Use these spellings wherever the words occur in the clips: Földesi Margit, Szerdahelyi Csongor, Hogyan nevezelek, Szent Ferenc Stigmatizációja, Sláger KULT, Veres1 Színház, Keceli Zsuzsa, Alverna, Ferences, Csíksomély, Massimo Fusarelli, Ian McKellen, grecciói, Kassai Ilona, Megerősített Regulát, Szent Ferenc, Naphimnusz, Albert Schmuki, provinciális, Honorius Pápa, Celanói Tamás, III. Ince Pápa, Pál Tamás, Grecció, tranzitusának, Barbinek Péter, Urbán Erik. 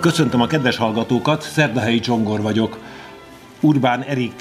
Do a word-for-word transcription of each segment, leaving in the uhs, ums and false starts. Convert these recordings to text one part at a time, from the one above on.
Köszöntöm a kedves hallgatókat, Szerdahelyi Csongor vagyok. Urbán Erik,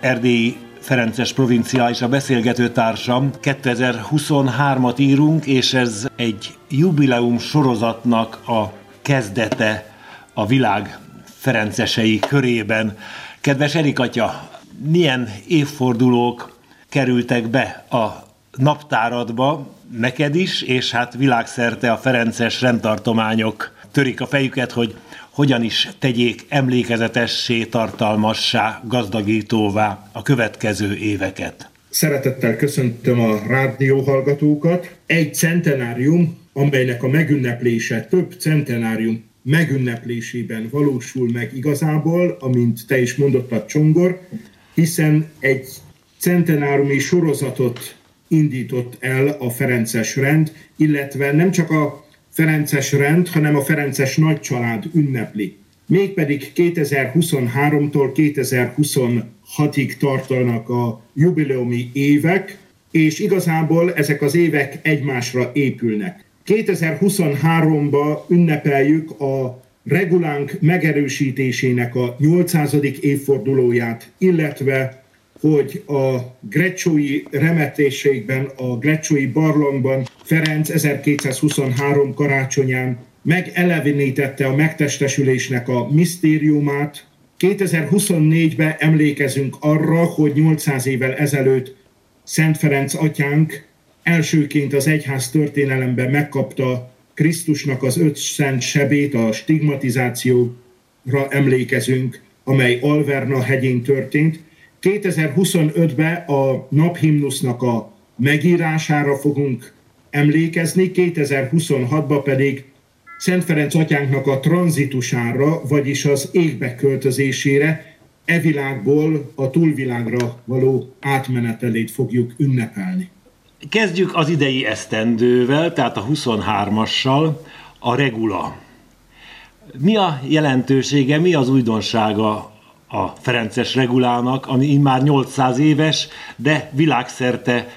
erdélyi ferences provinciális a beszélgető társam. kétezer-huszonhármat írunk, és ez egy jubileum sorozatnak a kezdete a világ ferencesei körében. Kedves Erik atya, milyen évfordulók kerültek be a naptáradba neked is, és hát világszerte a ferences rendtartományok törik a fejüket, hogy hogyan is tegyék emlékezetessé, tartalmassá, gazdagítóvá a következő éveket. Szeretettel köszöntöm a rádióhallgatókat. Egy centenárium, amelynek a megünneplése több centenárium megünneplésében valósul meg igazából, amint te is mondottad, Csongor, hiszen egy centenáriumi sorozatot indított el a ferences rend, illetve nem csak a ferences rend, hanem a ferences nagycsalád ünnepli. Mégpedig kétezer-huszonháromtól kétezer-huszonhatig tartanak a jubileumi évek, és igazából ezek az évek egymásra épülnek. kétezer-huszonháromban ünnepeljük a regulánk megerősítésének a nyolcszázadik évfordulóját, illetve hogy a grecciói remetésségben, a grecciói barlangban Ferenc ezerkétszázhuszonhárom karácsonyán megelevenítette a megtestesülésnek a misztériumát. kétezer-huszonnégyben emlékezünk arra, hogy nyolcszáz évvel ezelőtt Szent Ferenc atyánk elsőként az egyház történelemben megkapta Krisztusnak az öt szent sebét, a stigmatizációra emlékezünk, amely Alverna hegyén történt. kétezer-huszonötben a naphimnusznak a megírására fogunk emlékezni, kétezer-huszonhatban pedig Szent Ferenc atyánknak a tranzitusára, vagyis az égbe költözésére, e világból a túlvilágra való átmenetelét fogjuk ünnepelni. Kezdjük az idei esztendővel, tehát a huszonhármassal, a regula. Mi a jelentősége, mi az újdonsága a ferences regulának, ami immár nyolcszáz éves, de világszerte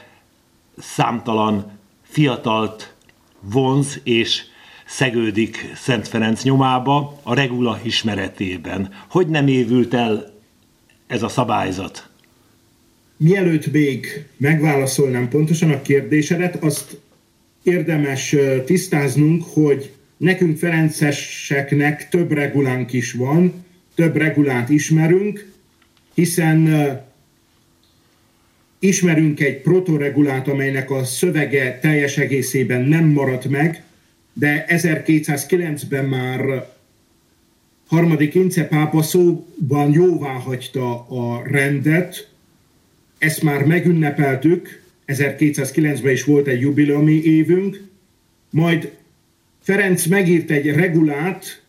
számtalan fiatalt vonz és szegődik Szent Ferenc nyomába, a regula ismeretében. Hogy nem évült el ez a szabályzat? Mielőtt még megválaszolnám pontosan a kérdésedet, azt érdemes tisztáznunk, hogy nekünk ferenceseknek több regulánk is van, több regulát ismerünk, hiszen ismerünk egy protoregulát, amelynek a szövege teljes egészében nem maradt meg, de ezerkétszázkilencben már harmadik Ince Pápa szóban jóváhagyta a rendet. Ezt már megünnepeltük, ezerkétszázkilencben is volt egy jubileumi évünk, majd Ferenc megírt egy regulát,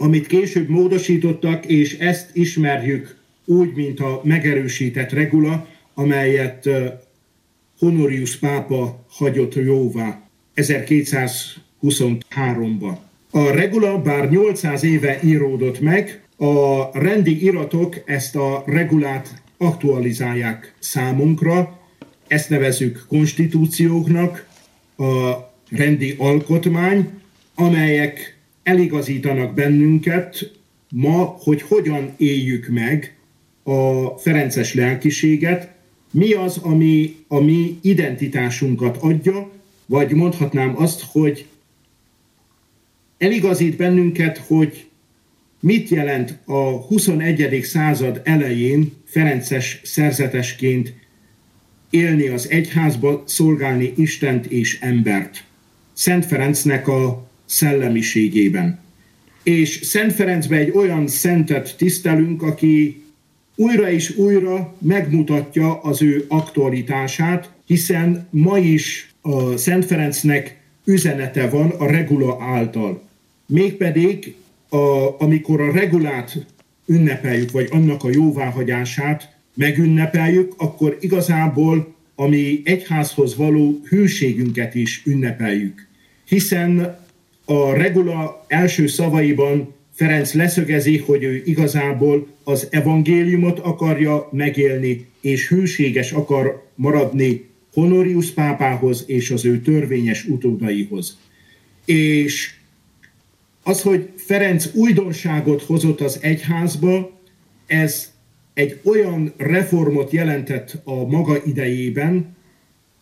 amit később módosítottak, és ezt ismerjük úgy, mint a megerősített regula, amelyet Honorius pápa hagyott jóvá ezerkétszázhuszonháromban. A regula bár nyolcszáz éve íródott meg, a rendi iratok ezt a regulát aktualizálják számunkra, ezt nevezzük konstitúcióknak, a rendi alkotmány, amelyek eligazítanak bennünket ma, hogy hogyan éljük meg a ferences lelkiséget, mi az, ami a mi identitásunkat adja, vagy mondhatnám azt, hogy eligazít bennünket, hogy mit jelent a huszonegyedik század elején ferences szerzetesként élni az egyházba, szolgálni Istent és embert. Szent Ferencnek a szellemiségében. És Szent Ferencben egy olyan szentet tisztelünk, aki újra és újra megmutatja az ő aktualitását, hiszen ma is a Szent Ferencnek üzenete van a regula által. Mégpedig, a, amikor a regulát ünnepeljük, vagy annak a jóváhagyását megünnepeljük, akkor igazából a mi egyházhoz való hűségünket is ünnepeljük. Hiszen a regula első szavaiban Ferenc leszögezi, hogy ő igazából az evangéliumot akarja megélni, és hűséges akar maradni Honorius pápához és az ő törvényes utódaihoz. És Az, hogy Ferenc újdonságot hozott az egyházba, ez egy olyan reformot jelentett a maga idejében,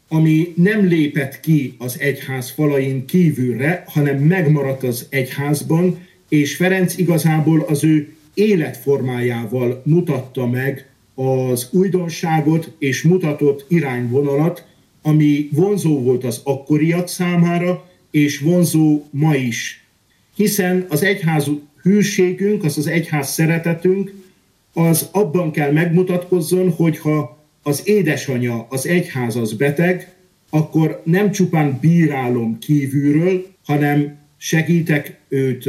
ami nem lépett ki az egyház falain kívülre, hanem megmaradt az egyházban, és Ferenc igazából az ő életformájával mutatta meg az újdonságot és mutatott irányvonalat, ami vonzó volt az akkoriak számára, és vonzó ma is. Hiszen az egyház hűségünk, az az egyház szeretetünk, az abban kell megmutatkozzon, hogyha az édesanyja, az egyház az beteg, akkor nem csupán bírálom kívülről, hanem segítek őt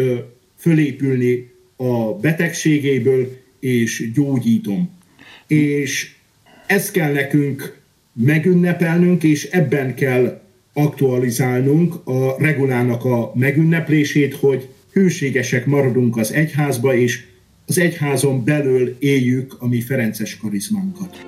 fölépülni a betegségéből, és gyógyítom. És ezt kell nekünk megünnepelnünk, és ebben kell aktualizálnunk a regulának a megünneplését, hogy hűségesek maradunk az egyházba, és az egyházon belül éljük a mi ferences karizmánkat.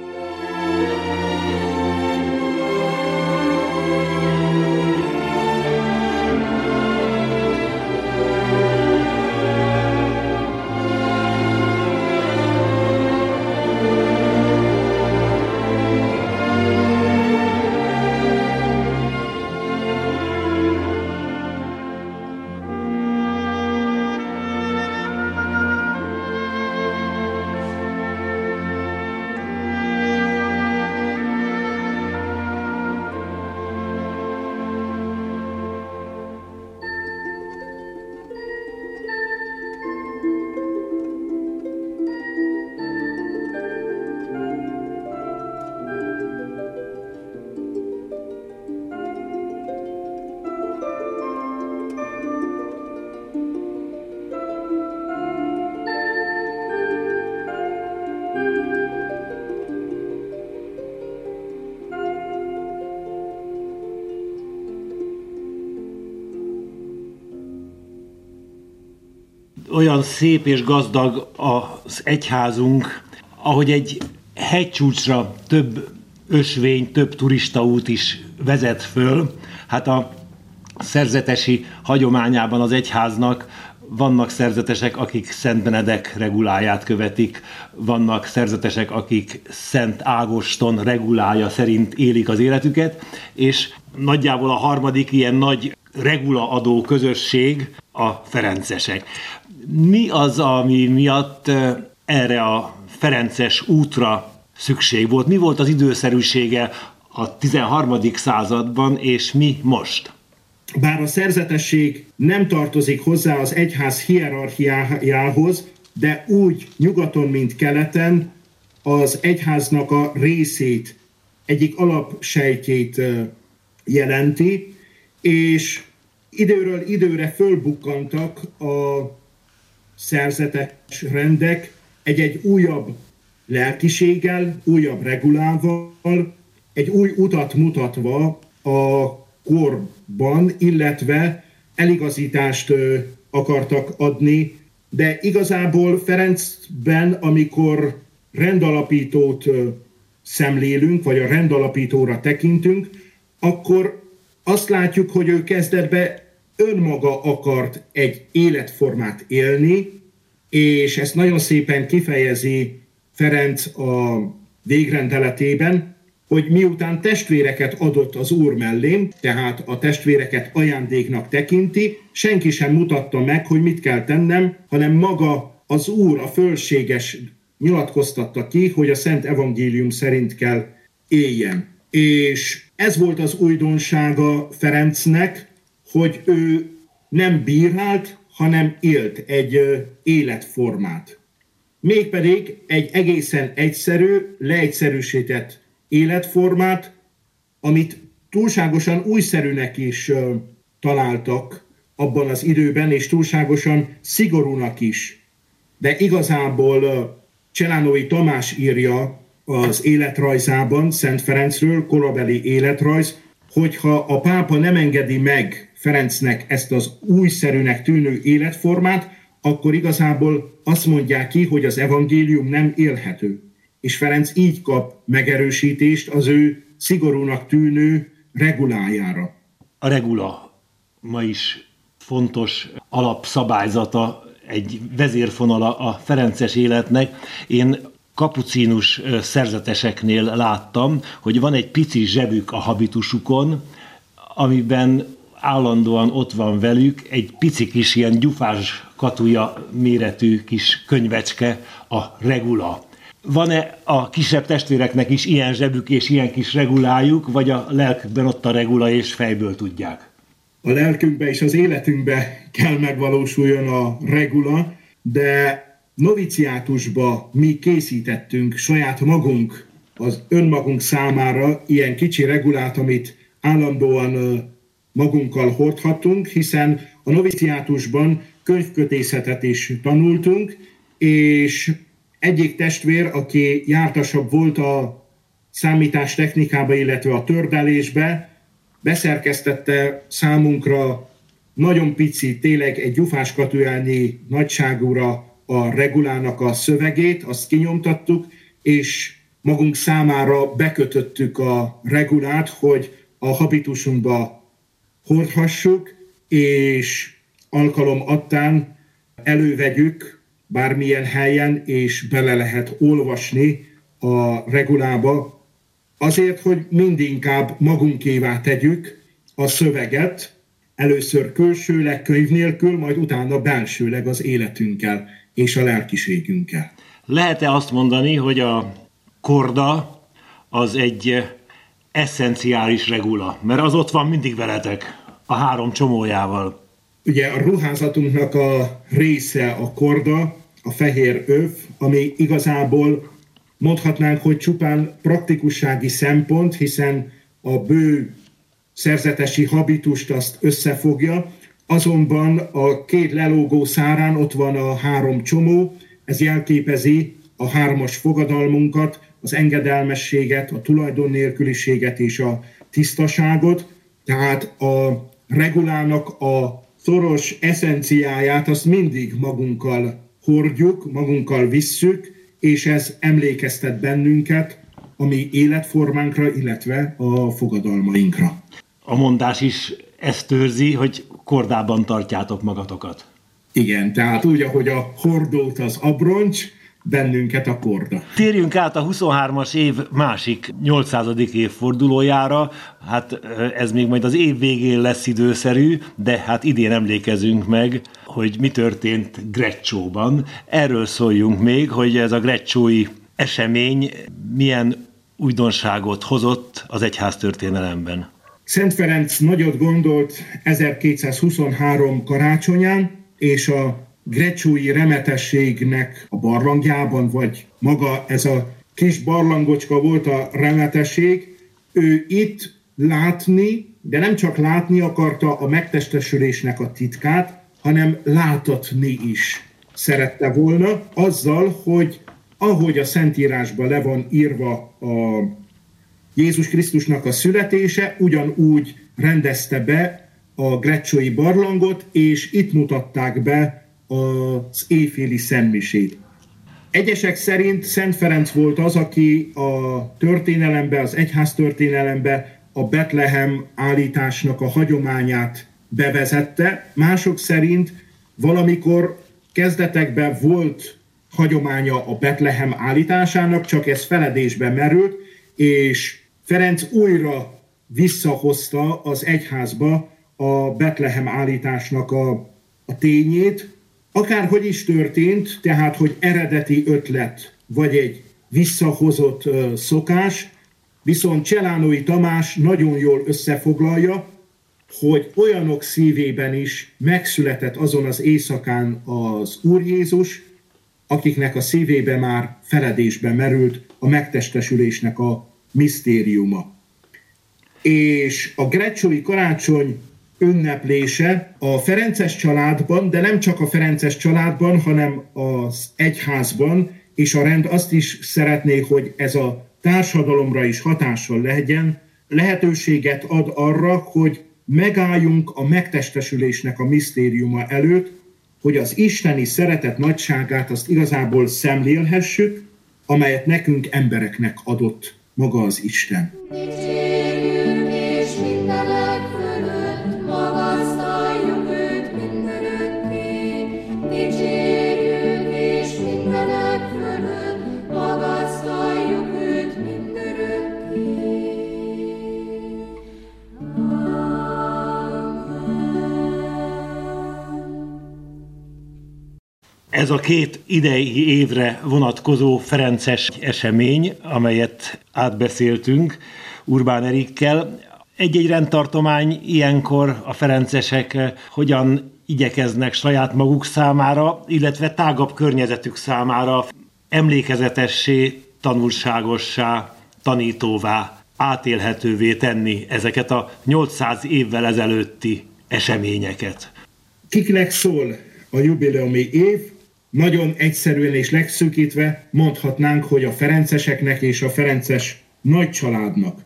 Olyan szép és gazdag az egyházunk, ahogy egy hegycsúcsra több ösvény, több turistaút is vezet föl. Hát a szerzetesi hagyományában az egyháznak vannak szerzetesek, akik Szent Benedek reguláját követik, vannak szerzetesek, akik Szent Ágoston regulája szerint élik az életüket, és nagyjából a harmadik ilyen nagy regulaadó közösség a ferencesek. Mi az, ami miatt erre a ferences útra szükség volt? Mi volt az időszerűsége a tizenharmadik században, és mi most? Bár a szerzetesség nem tartozik hozzá az egyház hierarchiájához, de úgy nyugaton, mint keleten az egyháznak a részét, egyik alapsejtjét jelenti, és időről időre fölbukkantak a szerzetes rendek egy-egy újabb lelkiséggel, újabb regulával, egy új utat mutatva a korban, illetve eligazítást akartak adni, de igazából Ferencben, amikor rendalapítót szemlélünk, vagy a rendalapítóra tekintünk, akkor azt látjuk, hogy ő kezdetben önmaga akart egy életformát élni, és ezt nagyon szépen kifejezi Ferenc a végrendeletében, hogy miután testvéreket adott az Úr mellém, tehát a testvéreket ajándéknak tekinti, senki sem mutatta meg, hogy mit kell tennem, hanem maga az Úr, a fölséges nyilatkoztatta ki, hogy a Szent Evangélium szerint kell éljen. És ez volt az újdonsága Ferencnek, hogy ő nem bírált, hanem élt egy életformát. Mégpedig egy egészen egyszerű, leegyszerűsített életformát, amit túlságosan újszerűnek is találtak abban az időben, és túlságosan szigorúnak is. De igazából Celanói Tamás írja az életrajzában Szent Ferencről, korabeli életrajz, hogyha a pápa nem engedi meg Ferencnek ezt az újszerűnek tűnő életformát, akkor igazából azt mondják ki, hogy az evangélium nem élhető. És Ferenc így kap megerősítést az ő szigorúnak tűnő regulájára. A regula ma is fontos alapszabályzata, egy vezérfonala a ferences életnek. Én kapucínus szerzeteseknél láttam, hogy van egy pici zsebük a habitusukon, amiben állandóan ott van velük egy pici kis ilyen gyufás katuja méretű kis könyvecske, a regula. Van-e a kisebb testvéreknek is ilyen zsebük és ilyen kis regulájuk, vagy a lelkükben ott a regula és fejből tudják? A lelkünkbe és az életünkbe kell megvalósuljon a regula, de noviciátusba mi készítettünk saját magunk, az önmagunk számára ilyen kicsi regulát, amit állandóan magunkkal hordhatunk, hiszen a noviciátusban könyvkötészetet is tanultunk, és egyik testvér, aki jártasabb volt a számítástechnikába, illetve a tördelésbe, beszerkesztette számunkra nagyon pici, tényleg egy gyufáskatujányi nagyságúra a regulának a szövegét, azt kinyomtattuk, és magunk számára bekötöttük a regulát, hogy a habitusunkba hordhassuk, és alkalom adtán elővegyük bármilyen helyen, és bele lehet olvasni a regulába, azért, hogy mindinkább magunkévá tegyük a szöveget, először külsőleg, könyv nélkül, majd utána belsőleg az életünkkel és a lelkiségünkkel. Lehet-e azt mondani, hogy a korda az egy esszenciális regula? Mert az ott van mindig veletek, a három csomójával. Ugye a ruházatunknak a része a korda, a fehér öv, ami igazából mondhatnánk, hogy csupán praktikussági szempont, hiszen a bő szerzetesi habitust azt összefogja, azonban a két lelógó szárán ott van a három csomó, ez jelképezi a hármas fogadalmunkat, az engedelmességet, a tulajdon nélküliséget és a tisztaságot, tehát a regulának a szoros eszenciáját azt mindig magunkkal hordjuk, magunkkal visszük, és ez emlékeztet bennünket a mi életformánkra, illetve a fogadalmainkra. A mondás is ezt őrzi, hogy kordában tartjátok magatokat. Igen, tehát úgy, ahogy a hordót az abroncs, bennünket a korda. Térjünk át a huszonhármas év másik nyolcszázadik évfordulójára, hát ez még majd az év végén lesz időszerű, de hát idén emlékezünk meg, hogy mi történt Greccsóban. Erről szóljunk még, hogy ez a grecciói esemény milyen újdonságot hozott az egyház történelemben. Szent Ferenc nagyot gondolt ezerkétszázhuszonhárom karácsonyán, és a grecciói remetességnek a barlangjában, vagy maga ez a kis barlangocska volt a remetesség, ő itt látni, de nem csak látni akarta a megtestesülésnek a titkát, hanem látatni is szerette volna, azzal, hogy ahogy a Szentírásban le van írva a Jézus Krisztusnak a születése, ugyanúgy rendezte be a grecciói barlangot, és itt mutatták be az éjféli szentmisét. Egyesek szerint Szent Ferenc volt az, aki a történelembe, az egyház történelembe a Betlehem állításnak a hagyományát bevezette. Mások szerint valamikor kezdetekben volt hagyománya a Betlehem állításának, csak ez feledésbe merült, és Ferenc újra visszahozta az egyházba a Betlehem állításnak a, a tényét. Akárhogy is történt, tehát, hogy eredeti ötlet, vagy egy visszahozott uh, szokás, viszont Celanói Tamás nagyon jól összefoglalja, hogy olyanok szívében is megszületett azon az éjszakán az Úr Jézus, akiknek a szívébe már feledésbe merült a megtestesülésnek a misztériuma. És a grecciói karácsony ünneplése a ferences családban, de nem csak a ferences családban, hanem az egyházban, és a rend azt is szeretné, hogy ez a társadalomra is hatással legyen, lehetőséget ad arra, hogy megálljunk a megtestesülésnek a misztériuma előtt, hogy az isteni szeretet nagyságát azt igazából szemlélhessük, amelyet nekünk embereknek adott maga az Isten. Dicsérjünk és mindenek fölött magasztaljuk őt mindenütt. Ez a két idei évre vonatkozó ferences esemény, amelyet átbeszéltünk Urbán Erikkel. Egy-egy rendtartomány ilyenkor a ferencesek hogyan igyekeznek saját maguk számára, illetve tágabb környezetük számára emlékezetessé, tanulságossá, tanítóvá, átélhetővé tenni ezeket a nyolcszáz évvel ezelőtti eseményeket. Kiknek szól a jubileumi év? Nagyon egyszerűen és legszűkítve mondhatnánk, hogy a ferenceseknek és a ferences nagycsaládnak.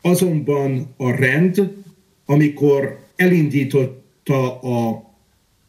Azonban a rend, amikor elindította a,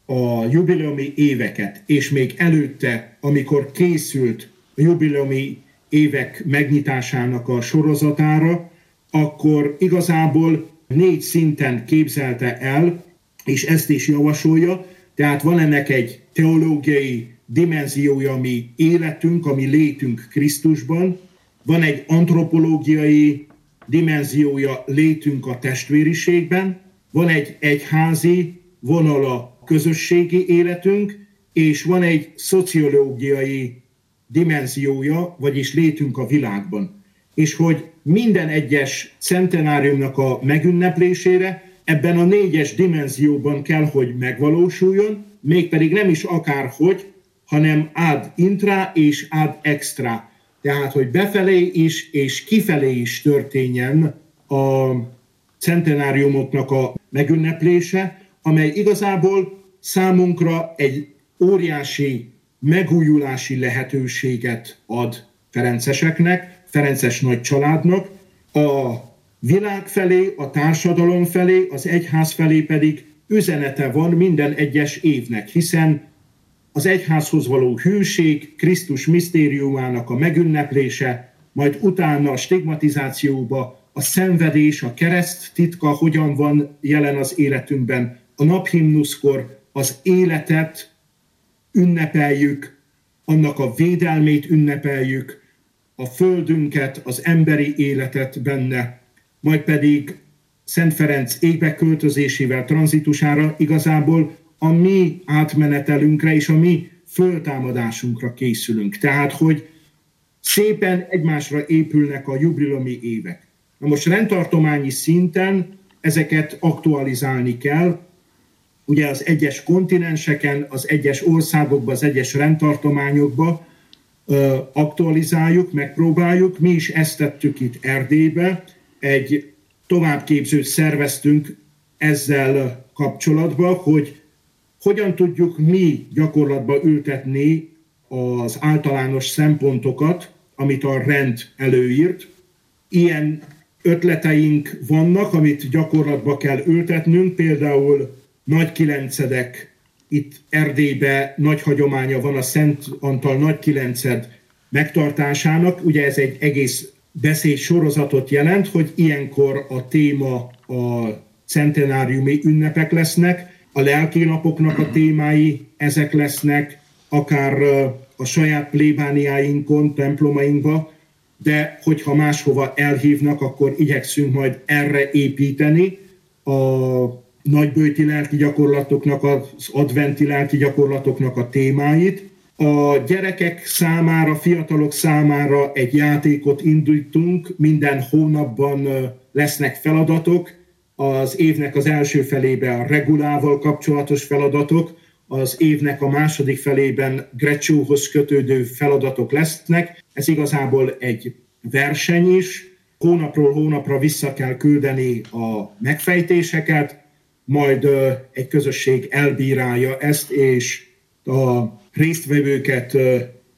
a jubileumi éveket, és még előtte, amikor készült a jubileumi évek megnyitásának a sorozatára, akkor igazából négy szinten képzelte el, és ezt is javasolja, tehát van ennek egy teológiai dimenziója, ami életünk, ami létünk Krisztusban, van egy antropológiai dimenziója, létünk a testvériségben, van egy egyházi vonala közösségi életünk, és van egy szociológiai dimenziója, vagyis létünk a világban. És hogy minden egyes centenáriumnak a megünneplésére ebben a négyes dimenzióban kell, hogy megvalósuljon, mégpedig nem is akárhogy, hanem ad intra és ad extra. Tehát, hogy befelé is és kifelé is történjen a centenáriumoknak a megünneplése, amely igazából számunkra egy óriási megújulási lehetőséget ad ferenceseknek, ferences nagycsaládnak, a világ felé, a társadalom felé, az egyház felé pedig üzenete van minden egyes évnek, hiszen az egyházhoz való hűség, Krisztus misztériumának a megünneplése, majd utána a stigmatizációba a szenvedés, a kereszt titka hogyan van jelen az életünkben, a naphimnuszkor az életet ünnepeljük, annak a védelmét ünnepeljük, a földünket, az emberi életet benne, majd pedig Szent Ferenc égbe költözésével, tranzitusára igazából a mi átmenetelünkre és a mi föltámadásunkra készülünk. Tehát, hogy szépen egymásra épülnek a jubileumi évek. Na most rendtartományi szinten ezeket aktualizálni kell. Ugye az egyes kontinenseken, az egyes országokban, az egyes rendtartományokban ö, aktualizáljuk, megpróbáljuk. Mi is ezt tettük itt Erdélybe. Egy továbbképzőt szerveztünk ezzel kapcsolatban, hogy hogyan tudjuk mi gyakorlatba ültetni az általános szempontokat, amit a rend előírt. Ilyen ötleteink vannak, amit gyakorlatba kell ültetnünk, például nagykilencedek, itt Erdélyben nagy hagyománya van a Szent Antal nagykilenced megtartásának. Ugye ez egy egész beszédsorozatot jelent, hogy ilyenkor a téma a centenáriumi ünnepek lesznek, a lelki napoknak a témái ezek lesznek, akár a saját plébániáinkon, templomainkba, de hogyha máshova elhívnak, akkor igyekszünk majd erre építeni a nagybőti lelki gyakorlatoknak, az adventi lelki gyakorlatoknak a témáit. A gyerekek számára, fiatalok számára egy játékot indítunk, minden hónapban lesznek feladatok, az évnek az első felében a regulával kapcsolatos feladatok, az évnek a második felében Grecsóhoz kötődő feladatok lesznek. Ez igazából egy verseny is. Hónapról hónapra vissza kell küldeni a megfejtéseket, majd egy közösség elbírálja ezt, és a résztvevőket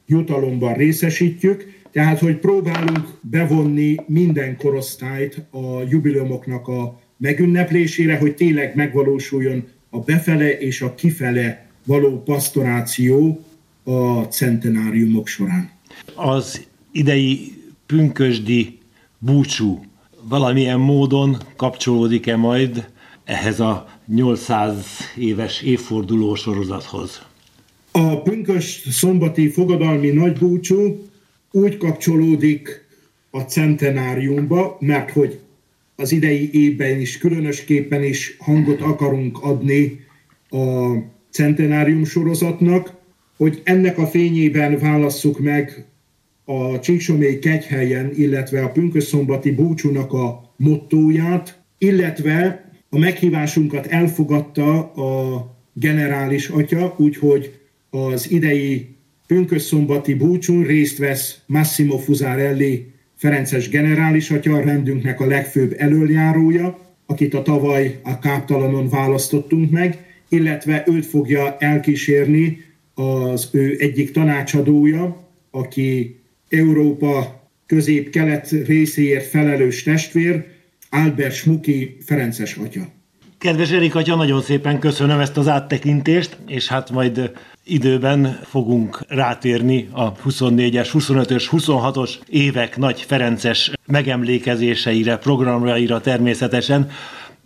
jutalomban részesítjük. Tehát, hogy próbálunk bevonni minden korosztályt a jubileumoknak a megünneplésére, hogy tényleg megvalósuljon a befele és a kifele való pasztoráció a centenáriumok során. Az idei pünkösdi búcsú valamilyen módon kapcsolódik-e majd ehhez a nyolcszáz éves évforduló sorozathoz? A pünkösd szombati fogadalmi nagybúcsú úgy kapcsolódik a centenáriumba, mert hogy az idei évben is különösképpen is hangot akarunk adni a centenárium sorozatnak. hogy ennek a fényében válasszuk meg a csíksomélyi kegyhelyen, illetve a pünkösdszombati búcsúnak a mottóját, illetve a meghívásunkat elfogadta a generális atya, úgyhogy az idei pünkösdszombati búcsún részt vesz Massimo Fusarelli ferences generális atya, rendünknek a legfőbb elöljárója, akit a tavaly a káptalanon választottunk meg, illetve őt fogja elkísérni az ő egyik tanácsadója, aki Európa közép-kelet részéért felelős testvér, Albert Schmuki ferences atya. Kedves Erik atya, nagyon szépen köszönöm ezt az áttekintést, és hát majd időben fogunk rátérni a huszonnégyes, huszonötös, huszonhatos évek nagy ferences megemlékezéseire, programjaira természetesen.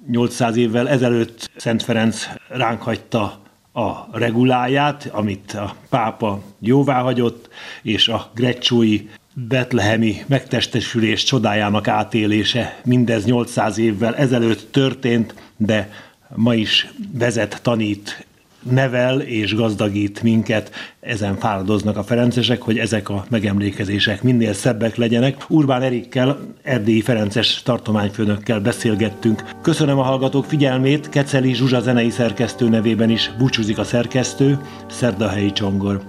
nyolcszáz évvel ezelőtt Szent Ferenc ránk hagyta a reguláját, amit a pápa jóváhagyott, és a grecciói betlehemi megtestesülés csodájának átélése mindez nyolcszáz évvel ezelőtt történt, de ma is vezet, tanít, nevel és gazdagít minket. Ezen fáradoznak a ferencesek, hogy ezek a megemlékezések minél szebbek legyenek. Urbán Erikkel, erdélyi ferences tartományfőnökkel beszélgettünk. Köszönöm a hallgatók figyelmét, Keceli Zsuzsa zenei szerkesztő nevében is búcsúzik a szerkesztő, Szerdahelyi Csongor.